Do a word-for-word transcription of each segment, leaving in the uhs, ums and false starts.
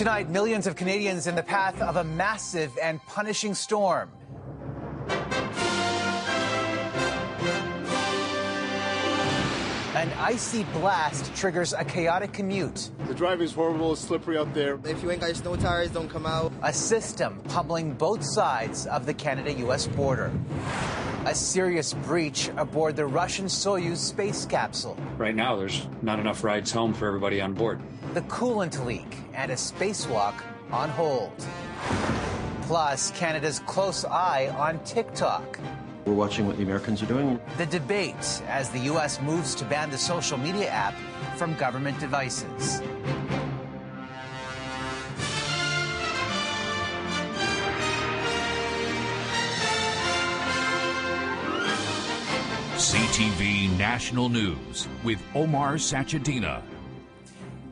Tonight, millions of Canadians in the path of a massive and punishing storm. An icy blast triggers a chaotic commute. The drive is horrible, it's slippery out there. If you ain't got snow tires, don't come out. A system pummeling both sides of the Canada U S border. A serious breach aboard the Russian Soyuz space capsule. Right now, there's not enough rides home for everybody on board. The coolant leak and a spacewalk on hold. Plus, Canada's close eye on TikTok. We're watching what the Americans are doing. The debate as the U S moves to ban the social media app from government devices. C T V National News with Omar Sachedina.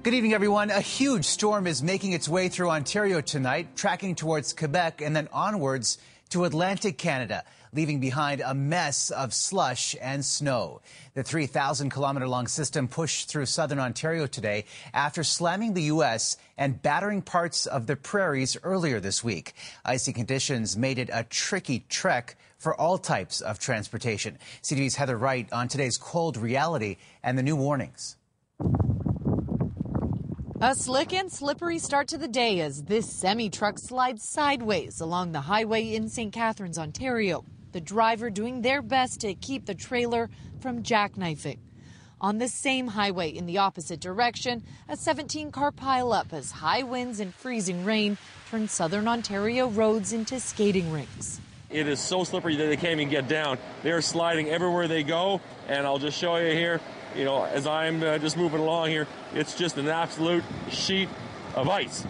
Good evening, everyone. A huge storm is making its way through Ontario tonight, tracking towards Quebec and then onwards to Atlantic Canada, leaving behind a mess of slush and snow. The three thousand kilometer long system pushed through southern Ontario today after slamming the U S and battering parts of the prairies earlier this week. Icy conditions made it a tricky trek for all types of transportation. C T V's Heather Wright on today's cold reality and the new warnings. A slick and slippery start to the day as this semi-truck slides sideways along the highway in Saint Catharines, Ontario. The driver doing their best to keep the trailer from jackknifing. On the same highway in the opposite direction, a seventeen car pileup as high winds and freezing rain turned southern Ontario roads into skating rinks. It is so slippery that they can't even get down. They're sliding everywhere they go, and I'll just show you here, you know, as I'm uh, just moving along here, it's just an absolute sheet of ice.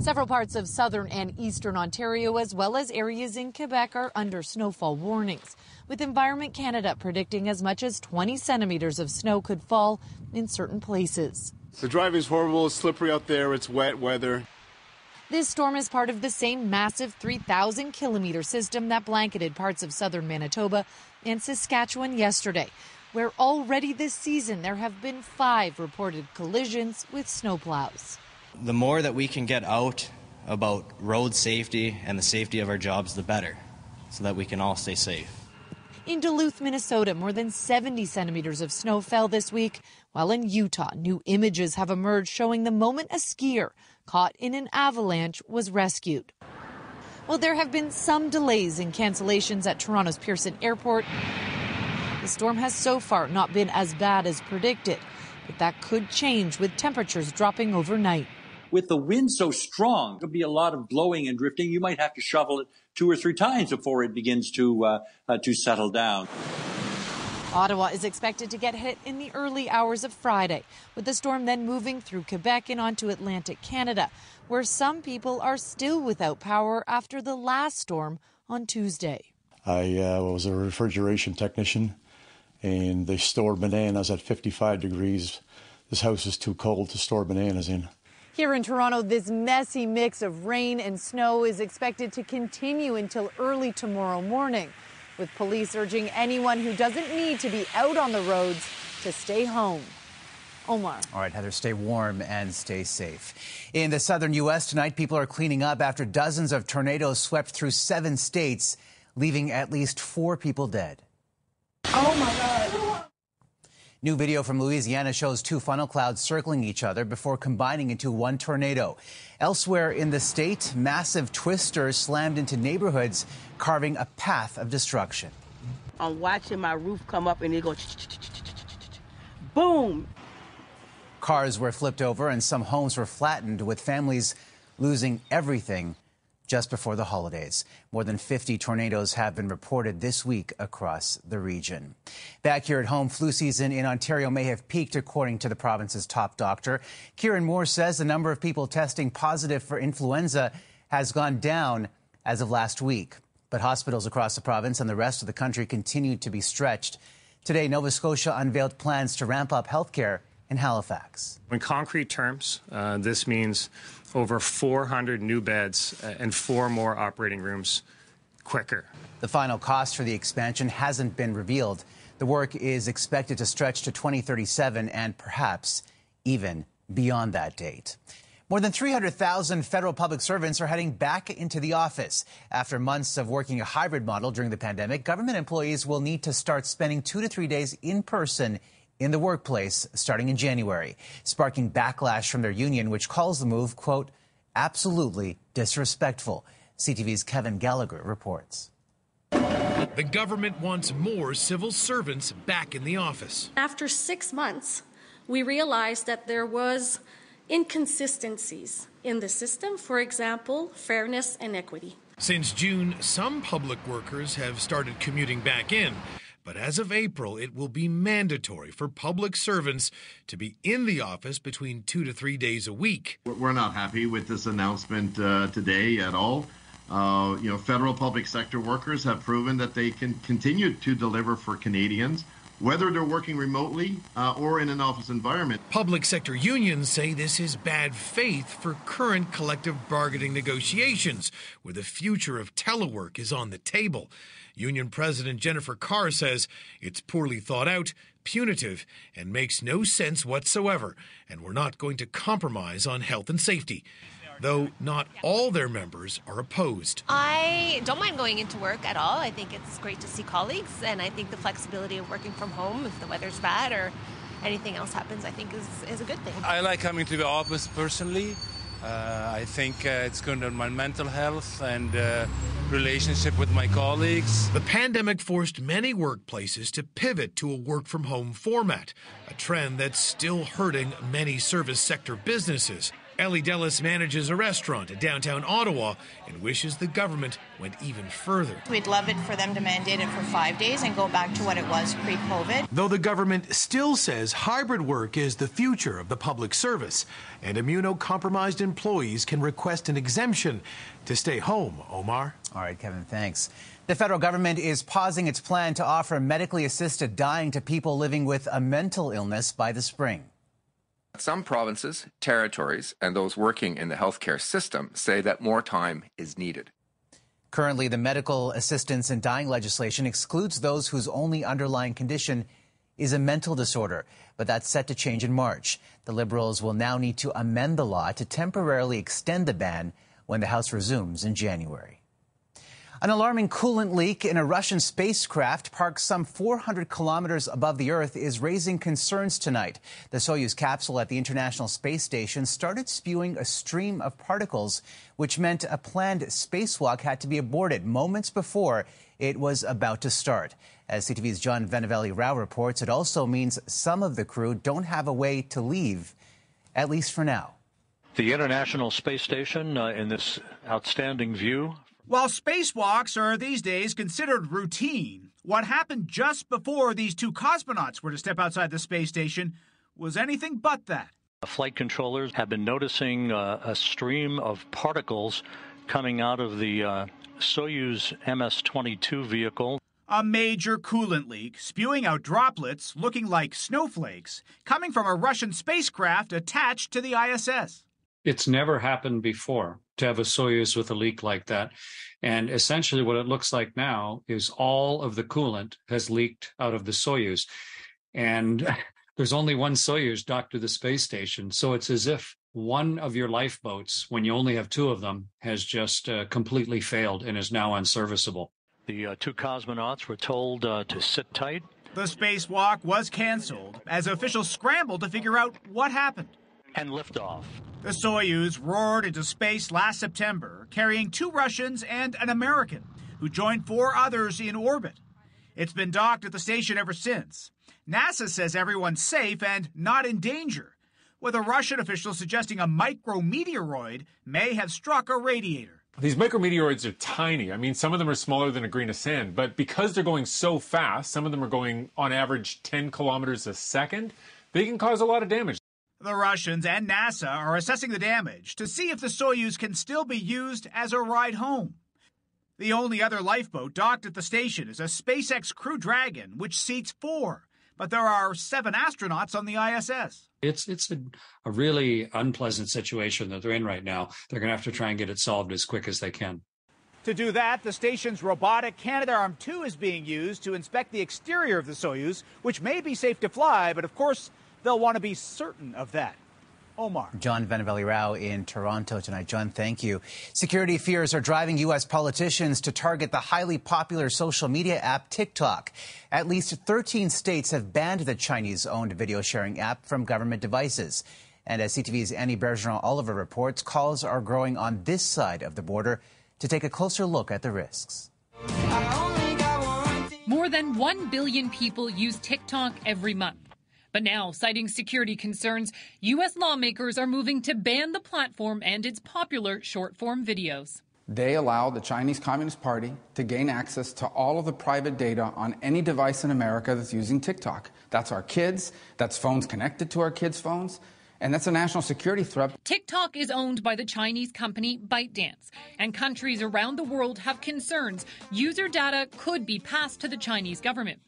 Several parts of southern and eastern Ontario, as well as areas in Quebec, are under snowfall warnings, with Environment Canada predicting as much as twenty centimeters of snow could fall in certain places. The drive is horrible, it's slippery out there, it's wet weather. This storm is part of the same massive three thousand kilometer system that blanketed parts of southern Manitoba and Saskatchewan yesterday, where already this season there have been five reported collisions with snowplows. The more that we can get out about road safety and the safety of our jobs, the better, so that we can all stay safe. In Duluth, Minnesota, more than seventy centimeters of snow fell this week, while in Utah, new images have emerged showing the moment a skier caught in an avalanche was rescued. While there have been some delays and cancellations at Toronto's Pearson Airport, the storm has so far not been as bad as predicted, but that could change with temperatures dropping overnight. With the wind so strong, there'll be a lot of blowing and drifting. You might have to shovel it two or three times before it begins to uh, uh, to settle down. Ottawa is expected to get hit in the early hours of Friday, with the storm then moving through Quebec and onto Atlantic Canada, where some people are still without power after the last storm on Tuesday. I uh, was a refrigeration technician, and they store bananas at fifty-five degrees. This house is too cold to store bananas in. Here in Toronto, this messy mix of rain and snow is expected to continue until early tomorrow morning, with police urging anyone who doesn't need to be out on the roads to stay home. Omar. All right, Heather, stay warm and stay safe. In the southern U S tonight, people are cleaning up after dozens of tornadoes swept through seven states, leaving at least four people dead. Oh, my God. New video from Louisiana shows two funnel clouds circling each other before combining into one tornado. Elsewhere in the state, massive twisters slammed into neighborhoods, carving a path of destruction. I'm watching my roof come up and it goes boom. Cars were flipped over and some homes were flattened, with families losing everything just before the holidays. More than fifty tornadoes have been reported this week across the region. Back here at home, flu season in Ontario may have peaked, according to the province's top doctor. Kieran Moore says the number of people testing positive for influenza has gone down as of last week. But hospitals across the province and the rest of the country continue to be stretched. Today, Nova Scotia unveiled plans to ramp up health care in Halifax. In concrete terms, uh, this means over four hundred new beds and four more operating rooms quicker. The final cost for the expansion hasn't been revealed. The work is expected to stretch to twenty thirty-seven and perhaps even beyond that date. More than three hundred thousand federal public servants are heading back into the office. After months of working a hybrid model during the pandemic, government employees will need to start spending two to three days in person in the workplace starting in January, sparking backlash from their union, which calls the move, quote, absolutely disrespectful. C T V's Kevin Gallagher reports. The government wants more civil servants back in the office. After six months, we realized that there was inconsistencies in the system, for example, fairness and equity. Since June, some public workers have started commuting back in. But as of April, it will be mandatory for public servants to be in the office between two to three days a week. We're not happy with this announcement uh, today at all. Uh, you know, federal public sector workers have proven that they can continue to deliver for Canadians, whether they're working remotely uh, or in an office environment. Public sector unions say this is bad faith for current collective bargaining negotiations, where the future of telework is on the table. Union President Jennifer Carr says it's poorly thought out, punitive, and makes no sense whatsoever, and we're not going to compromise on health and safety. Though not all their members are opposed. I don't mind going into work at all. I think it's great to see colleagues, and I think the flexibility of working from home, if the weather's bad or anything else happens, I think is, is a good thing. I like coming to the office personally. Uh, I think uh, it's good on my mental health and uh, relationship with my colleagues. The pandemic forced many workplaces to pivot to a work-from-home format, a trend that's still hurting many service sector businesses. Ellie Dellis manages a restaurant in downtown Ottawa and wishes the government went even further. We'd love it for them to mandate it for five days and go back to what it was pre-COVID. Though the government still says hybrid work is the future of the public service, and immunocompromised employees can request an exemption to stay home, Omar. All right, Kevin, thanks. The federal government is pausing its plan to offer medically assisted dying to people living with a mental illness by the spring. Some provinces, territories, and those working in the healthcare system say that more time is needed. Currently, the medical assistance in dying legislation excludes those whose only underlying condition is a mental disorder, but that's set to change in March. The Liberals will now need to amend the law to temporarily extend the ban when the House resumes in January. An alarming coolant leak in a Russian spacecraft parked some four hundred kilometers above the Earth is raising concerns tonight. The Soyuz capsule at the International Space Station started spewing a stream of particles, which meant a planned spacewalk had to be aborted moments before it was about to start. As C T V's John Vennavally-Rao reports, it also means some of the crew don't have a way to leave, at least for now. The International Space Station uh, in this outstanding view. While spacewalks are these days considered routine, what happened just before these two cosmonauts were to step outside the space station was anything but that. Flight controllers have been noticing uh, a stream of particles coming out of the uh, Soyuz M S twenty-two vehicle. A major coolant leak, spewing out droplets looking like snowflakes, coming from a Russian spacecraft attached to the I S S. It's never happened before to have a Soyuz with a leak like that. And essentially what it looks like now is all of the coolant has leaked out of the Soyuz. And there's only one Soyuz docked to the space station. So it's as if one of your lifeboats, when you only have two of them, has just uh, completely failed and is now unserviceable. The uh, two cosmonauts were told uh, to sit tight. The spacewalk was canceled as officials scrambled to figure out what happened. And liftoff. The Soyuz roared into space last September, carrying two Russians and an American, who joined four others in orbit. It's been docked at the station ever since. NASA says everyone's safe and not in danger, with a Russian official suggesting a micrometeoroid may have struck a radiator. These micrometeoroids are tiny. I mean, some of them are smaller than a grain of sand, but because they're going so fast, some of them are going on average ten kilometers a second, they can cause a lot of damage. The Russians and NASA are assessing the damage to see if the Soyuz can still be used as a ride home. The only other lifeboat docked at the station is a SpaceX Crew Dragon, which seats four, but there are seven astronauts on the I S S. It's it's a, a really unpleasant situation that they're in right now. They're going to have to try and get it solved as quick as they can. To do that, the station's robotic Canadarm two is being used to inspect the exterior of the Soyuz, which may be safe to fly, but of course, they'll want to be certain of that. Omar. John Vennavally-Rao in Toronto tonight. John, thank you. Security fears are driving U S politicians to target the highly popular social media app TikTok. At least thirteen states have banned the Chinese-owned video-sharing app from government devices. And as C T V's Annie Bergeron-Oliver reports, calls are growing on this side of the border to take a closer look at the risks. More than one billion people use TikTok every month. But now, citing security concerns, U S lawmakers are moving to ban the platform and its popular short-form videos. They allow the Chinese Communist Party to gain access to all of the private data on any device in America that's using TikTok. That's our kids, that's phones connected to our kids' phones, and that's a national security threat. TikTok is owned by the Chinese company ByteDance, and countries around the world have concerns user data could be passed to the Chinese government.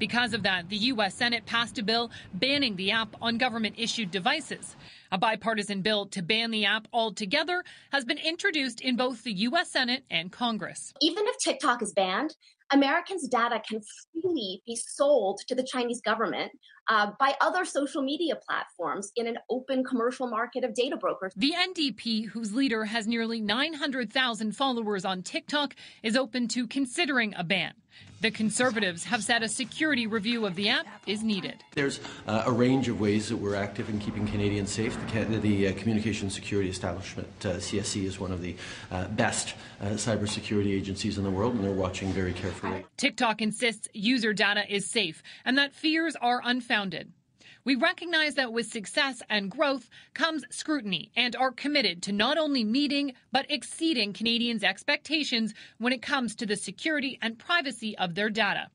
Because of that, the U S Senate passed a bill banning the app on government-issued devices. A bipartisan bill to ban the app altogether has been introduced in both the U S Senate and Congress. Even if TikTok is banned, Americans' data can freely be sold to the Chinese government uh, by other social media platforms in an open commercial market of data brokers. The N D P, whose leader has nearly nine hundred thousand followers on TikTok, is open to considering a ban. The Conservatives have said a security review of the app is needed. There's uh, a range of ways that we're active in keeping Canadians safe. The, Can the uh, Communication Security Establishment, uh, C S E, is one of the uh, best uh, cybersecurity agencies in the world, and they're watching very carefully. TikTok insists user data is safe and that fears are unfounded. We recognize that with success and growth comes scrutiny and are committed to not only meeting but exceeding Canadians' expectations when it comes to the security and privacy of their data.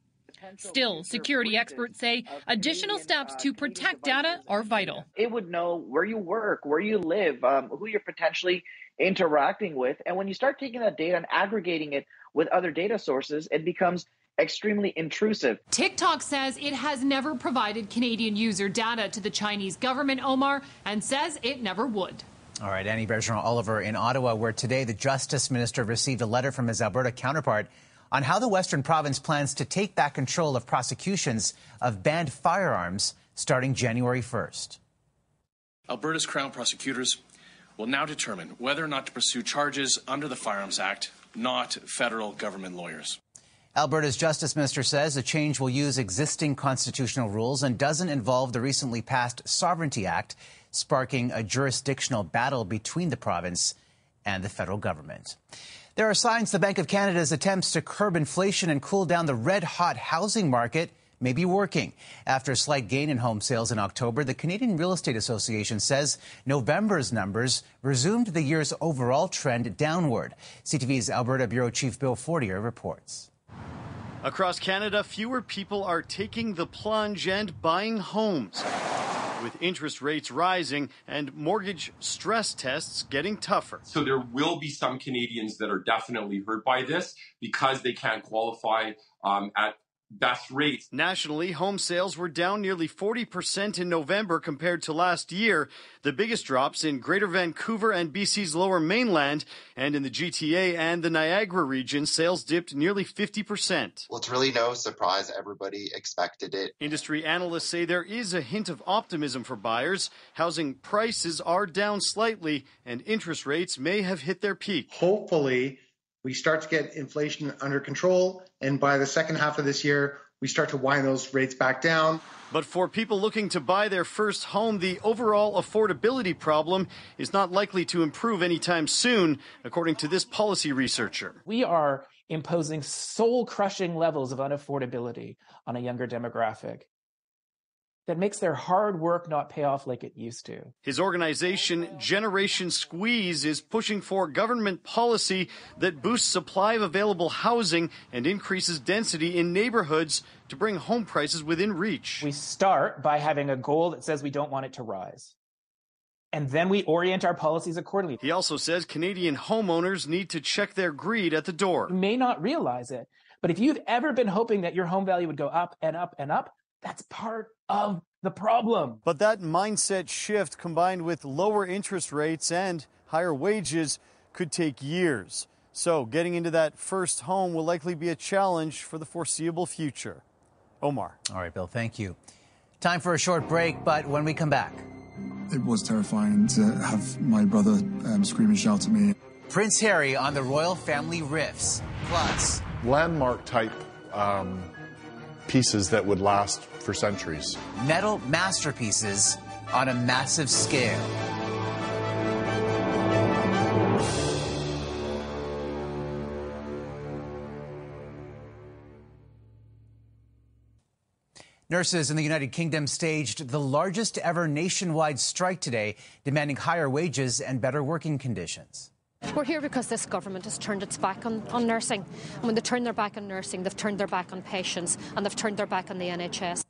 Still, security experts say additional steps to protect data are vital. It would know where you work, where you live, um, who you're potentially interacting with. And when you start taking that data and aggregating it with other data sources, it becomes extremely intrusive. TikTok says it has never provided Canadian user data to the Chinese government, Omar, and says it never would. All right, Annie Bergeron-Oliver in Ottawa, where today the Justice Minister received a letter from his Alberta counterpart on how the Western province plans to take back control of prosecutions of banned firearms starting January first. Alberta's Crown prosecutors will now determine whether or not to pursue charges under the Firearms Act, not federal government lawyers. Alberta's Justice Minister says the change will use existing constitutional rules and doesn't involve the recently passed Sovereignty Act, sparking a jurisdictional battle between the province and the federal government. There are signs the Bank of Canada's attempts to curb inflation and cool down the red-hot housing market may be working. After a slight gain in home sales in October, the Canadian Real Estate Association says November's numbers resumed the year's overall trend downward. C T V's Alberta Bureau Chief Bill Fortier reports. Across Canada, fewer people are taking the plunge and buying homes, with interest rates rising and mortgage stress tests getting tougher. So there will be some Canadians that are definitely hurt by this because they can't qualify um, at best rates. Nationally, home sales were down nearly forty percent in November compared to last year, the biggest drops in Greater Vancouver and B C's Lower Mainland, and in the G T A and the Niagara region, sales dipped nearly fifty percent. Well, it's really no surprise. Everybody expected it. Industry analysts say there is a hint of optimism for buyers. Housing prices are down slightly, and interest rates may have hit their peak. Hopefully, we start to get inflation under control, and by the second half of this year, we start to wind those rates back down. But for people looking to buy their first home, the overall affordability problem is not likely to improve anytime soon, according to this policy researcher. We are imposing soul-crushing levels of unaffordability on a younger demographic that makes their hard work not pay off like it used to. His organization, Generation Squeeze, is pushing for government policy that boosts supply of available housing and increases density in neighborhoods to bring home prices within reach. We start by having a goal that says we don't want it to rise, and then we orient our policies accordingly. He also says Canadian homeowners need to check their greed at the door. You may not realize it, but if you've ever been hoping that your home value would go up and up and up, that's part of the problem. But that mindset shift, combined with lower interest rates and higher wages, could take years. So getting into that first home will likely be a challenge for the foreseeable future. Omar. All right, Bill, thank you. Time for a short break, but when we come back... It was terrifying to have my brother um, scream and shout at me. Prince Harry on the royal family rifts, plus landmark-type um, pieces that would last for centuries. Metal masterpieces on a massive scale. Nurses in the United Kingdom staged the largest ever nationwide strike today, demanding higher wages and better working conditions. We're here because this government has turned its back on, on nursing. And when they turn their back on nursing, they've turned their back on patients and they've turned their back on the N H S.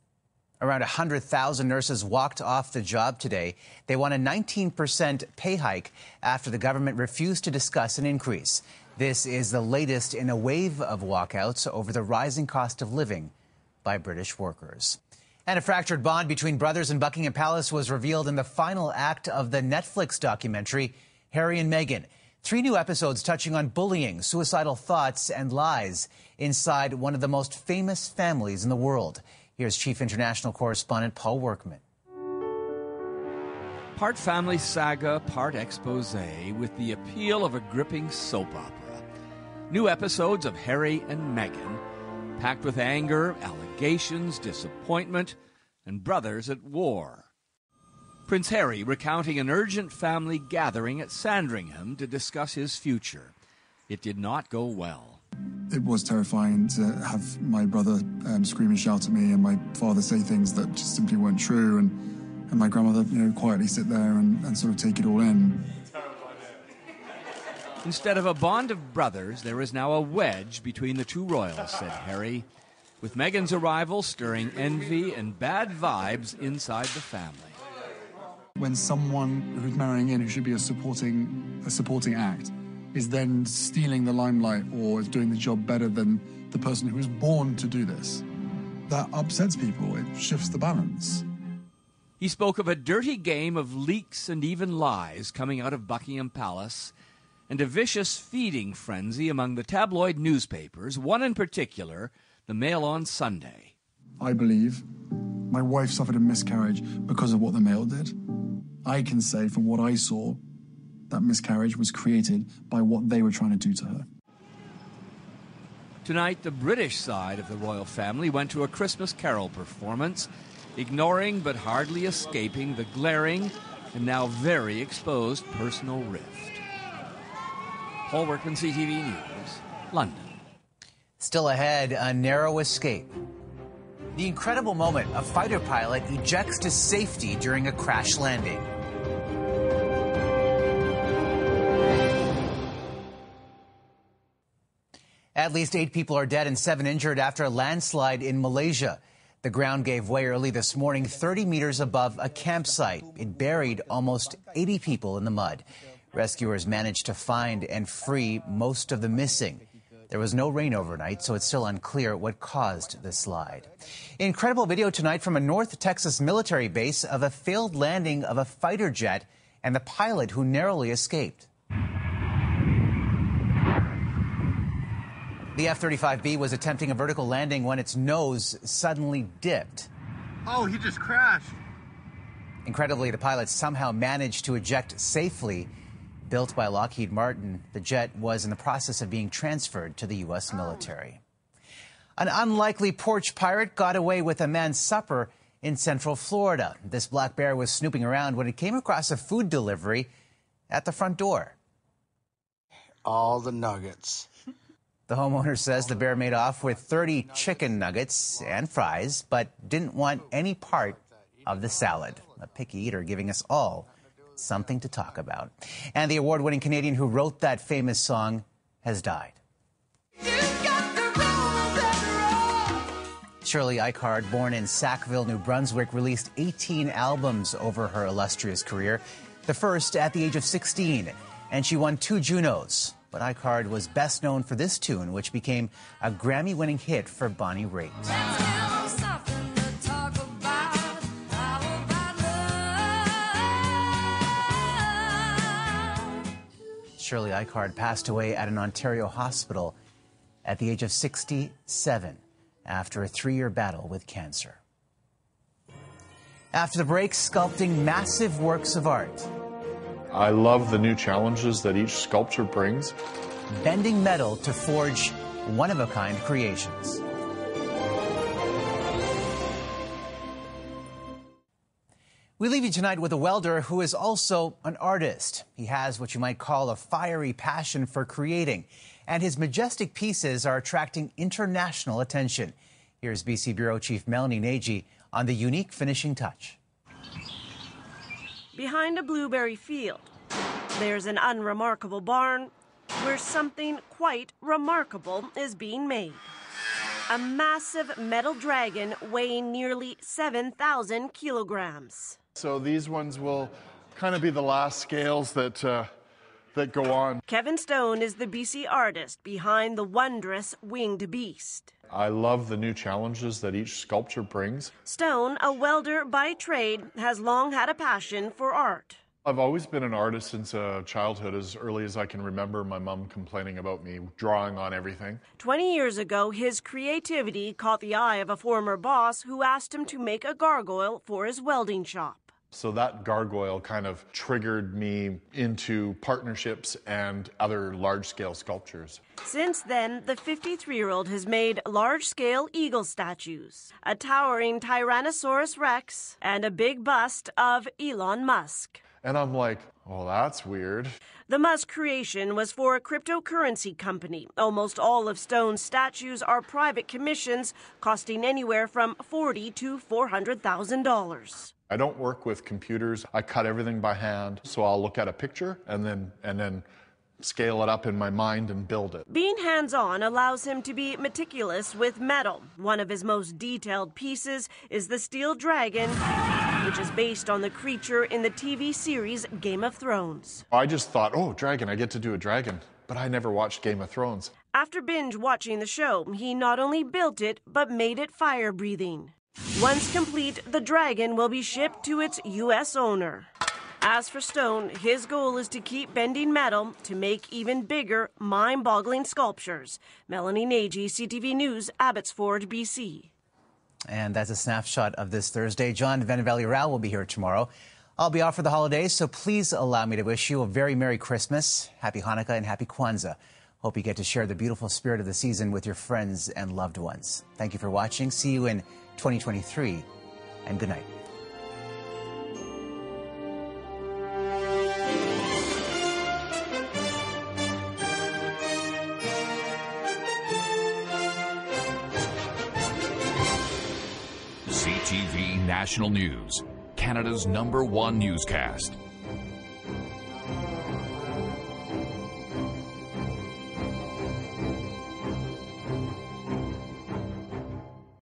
Around one hundred thousand nurses walked off the job today. They want a nineteen percent pay hike after the government refused to discuss an increase. This is the latest in a wave of walkouts over the rising cost of living by British workers. And a fractured bond between brothers in Buckingham Palace was revealed in the final act of the Netflix documentary, Harry and Meghan. Three new episodes touching on bullying, suicidal thoughts, and lies inside one of the most famous families in the world. Here's Chief International Correspondent Paul Workman. Part family saga, part expose, with the appeal of a gripping soap opera. New episodes of Harry and Meghan, packed with anger, allegations, disappointment, and brothers at war. Prince Harry recounting an urgent family gathering at Sandringham to discuss his future. It did not go well. It was terrifying to have my brother um, scream and shout at me and my father say things that just simply weren't true, and, and my grandmother, you know, quietly sit there and, and sort of take it all in. Instead of a bond of brothers, there is now a wedge between the two royals, said Harry, with Meghan's arrival stirring envy and bad vibes inside the family. When someone who's marrying in, who should be a supporting, a supporting act, is then stealing the limelight or is doing the job better than the person who was born to do this, that upsets people. It shifts the balance. He spoke of a dirty game of leaks and even lies coming out of Buckingham Palace, and a vicious feeding frenzy among the tabloid newspapers, one in particular, the Mail on Sunday. I believe my wife suffered a miscarriage because of what the Mail did. I can say from what I saw, that miscarriage was created by what they were trying to do to her. Tonight, the British side of the royal family went to a Christmas Carol performance, ignoring but hardly escaping the glaring and now very exposed personal rift. Paul Workman, C T V News, London. Still ahead, a narrow escape. The incredible moment a fighter pilot ejects to safety during a crash landing. At least eight people are dead and seven injured after a landslide in Malaysia. The ground gave way early this morning, thirty meters above a campsite. It buried almost eighty people in the mud. Rescuers managed to find and free most of the missing. There was no rain overnight, so it's still unclear what caused the slide. Incredible video tonight from a North Texas military base of a failed landing of a fighter jet and the pilot who narrowly escaped. The F thirty-five B was attempting a vertical landing when its nose suddenly dipped. Oh, he just crashed. Incredibly, the pilot somehow managed to eject safely. Built by Lockheed Martin, the jet was in the process of being transferred to the U S military. An unlikely porch pirate got away with a man's supper in Central Florida. This black bear was snooping around when it came across a food delivery at the front door. All the nuggets. The homeowner says the bear made off with thirty chicken nuggets and fries, but didn't want any part of the salad. A picky eater giving us all something to talk about. And the award-winning Canadian who wrote that famous song has died. Shirley Eikhard, born in Sackville, New Brunswick, released eighteen albums over her illustrious career, the first at the age of sixteen, and she won two Junos. But Eikhard was best known for this tune, which became a Grammy-winning hit for Bonnie Raitt. Shirley Eikhard passed away at an Ontario hospital at the age of sixty-seven after a three-year battle with cancer. After the break, sculpting massive works of art. I love the new challenges that each sculpture brings. Bending metal to forge one-of-a-kind creations. We leave you tonight with a welder who is also an artist. He has what you might call a fiery passion for creating, and his majestic pieces are attracting international attention. Here's B C Bureau Chief Melanie Nagy on the unique finishing touch. Behind a blueberry field, there's an unremarkable barn where something quite remarkable is being made. A massive metal dragon weighing nearly seven thousand kilograms. So these ones will kind of be the last scales that, uh, that go on. Kevin Stone is the B C artist behind the wondrous winged beast. I love the new challenges that each sculpture brings. Stone, a welder by trade, has long had a passion for art. I've always been an artist since uh, childhood, as early as I can remember my mom complaining about me drawing on everything. twenty years ago, his creativity caught the eye of a former boss who asked him to make a gargoyle for his welding shop. So that gargoyle kind of triggered me into partnerships and other large-scale sculptures. Since then, the fifty-three-year-old has made large-scale eagle statues, a towering Tyrannosaurus Rex, and a big bust of Elon Musk. And I'm like, well, that's weird. The Musk creation was for a cryptocurrency company. Almost all of Stone's statues are private commissions, costing anywhere from forty thousand to four hundred thousand dollars. I don't work with computers. I cut everything by hand, so I'll look at a picture and then and then scale it up in my mind and build it. Being hands-on allows him to be meticulous with metal. One of his most detailed pieces is the steel dragon, which is based on the creature in the T V series Game of Thrones. I just thought, oh, dragon, I get to do a dragon, but I never watched Game of Thrones. After binge-watching the show, he not only built it, but made it fire-breathing. Once complete, the dragon will be shipped to its U S owner. As for Stone, his goal is to keep bending metal to make even bigger, mind-boggling sculptures. Melanie Nagy, C T V News, Abbotsford, B C. And that's a snapshot of this Thursday. John Vennavally-Rao will be here tomorrow. I'll be off for the holidays, so please allow me to wish you a very Merry Christmas, Happy Hanukkah, and Happy Kwanzaa. Hope you get to share the beautiful spirit of the season with your friends and loved ones. Thank you for watching. See you in twenty twenty-three, and good night. C T V National News, Canada's number one newscast.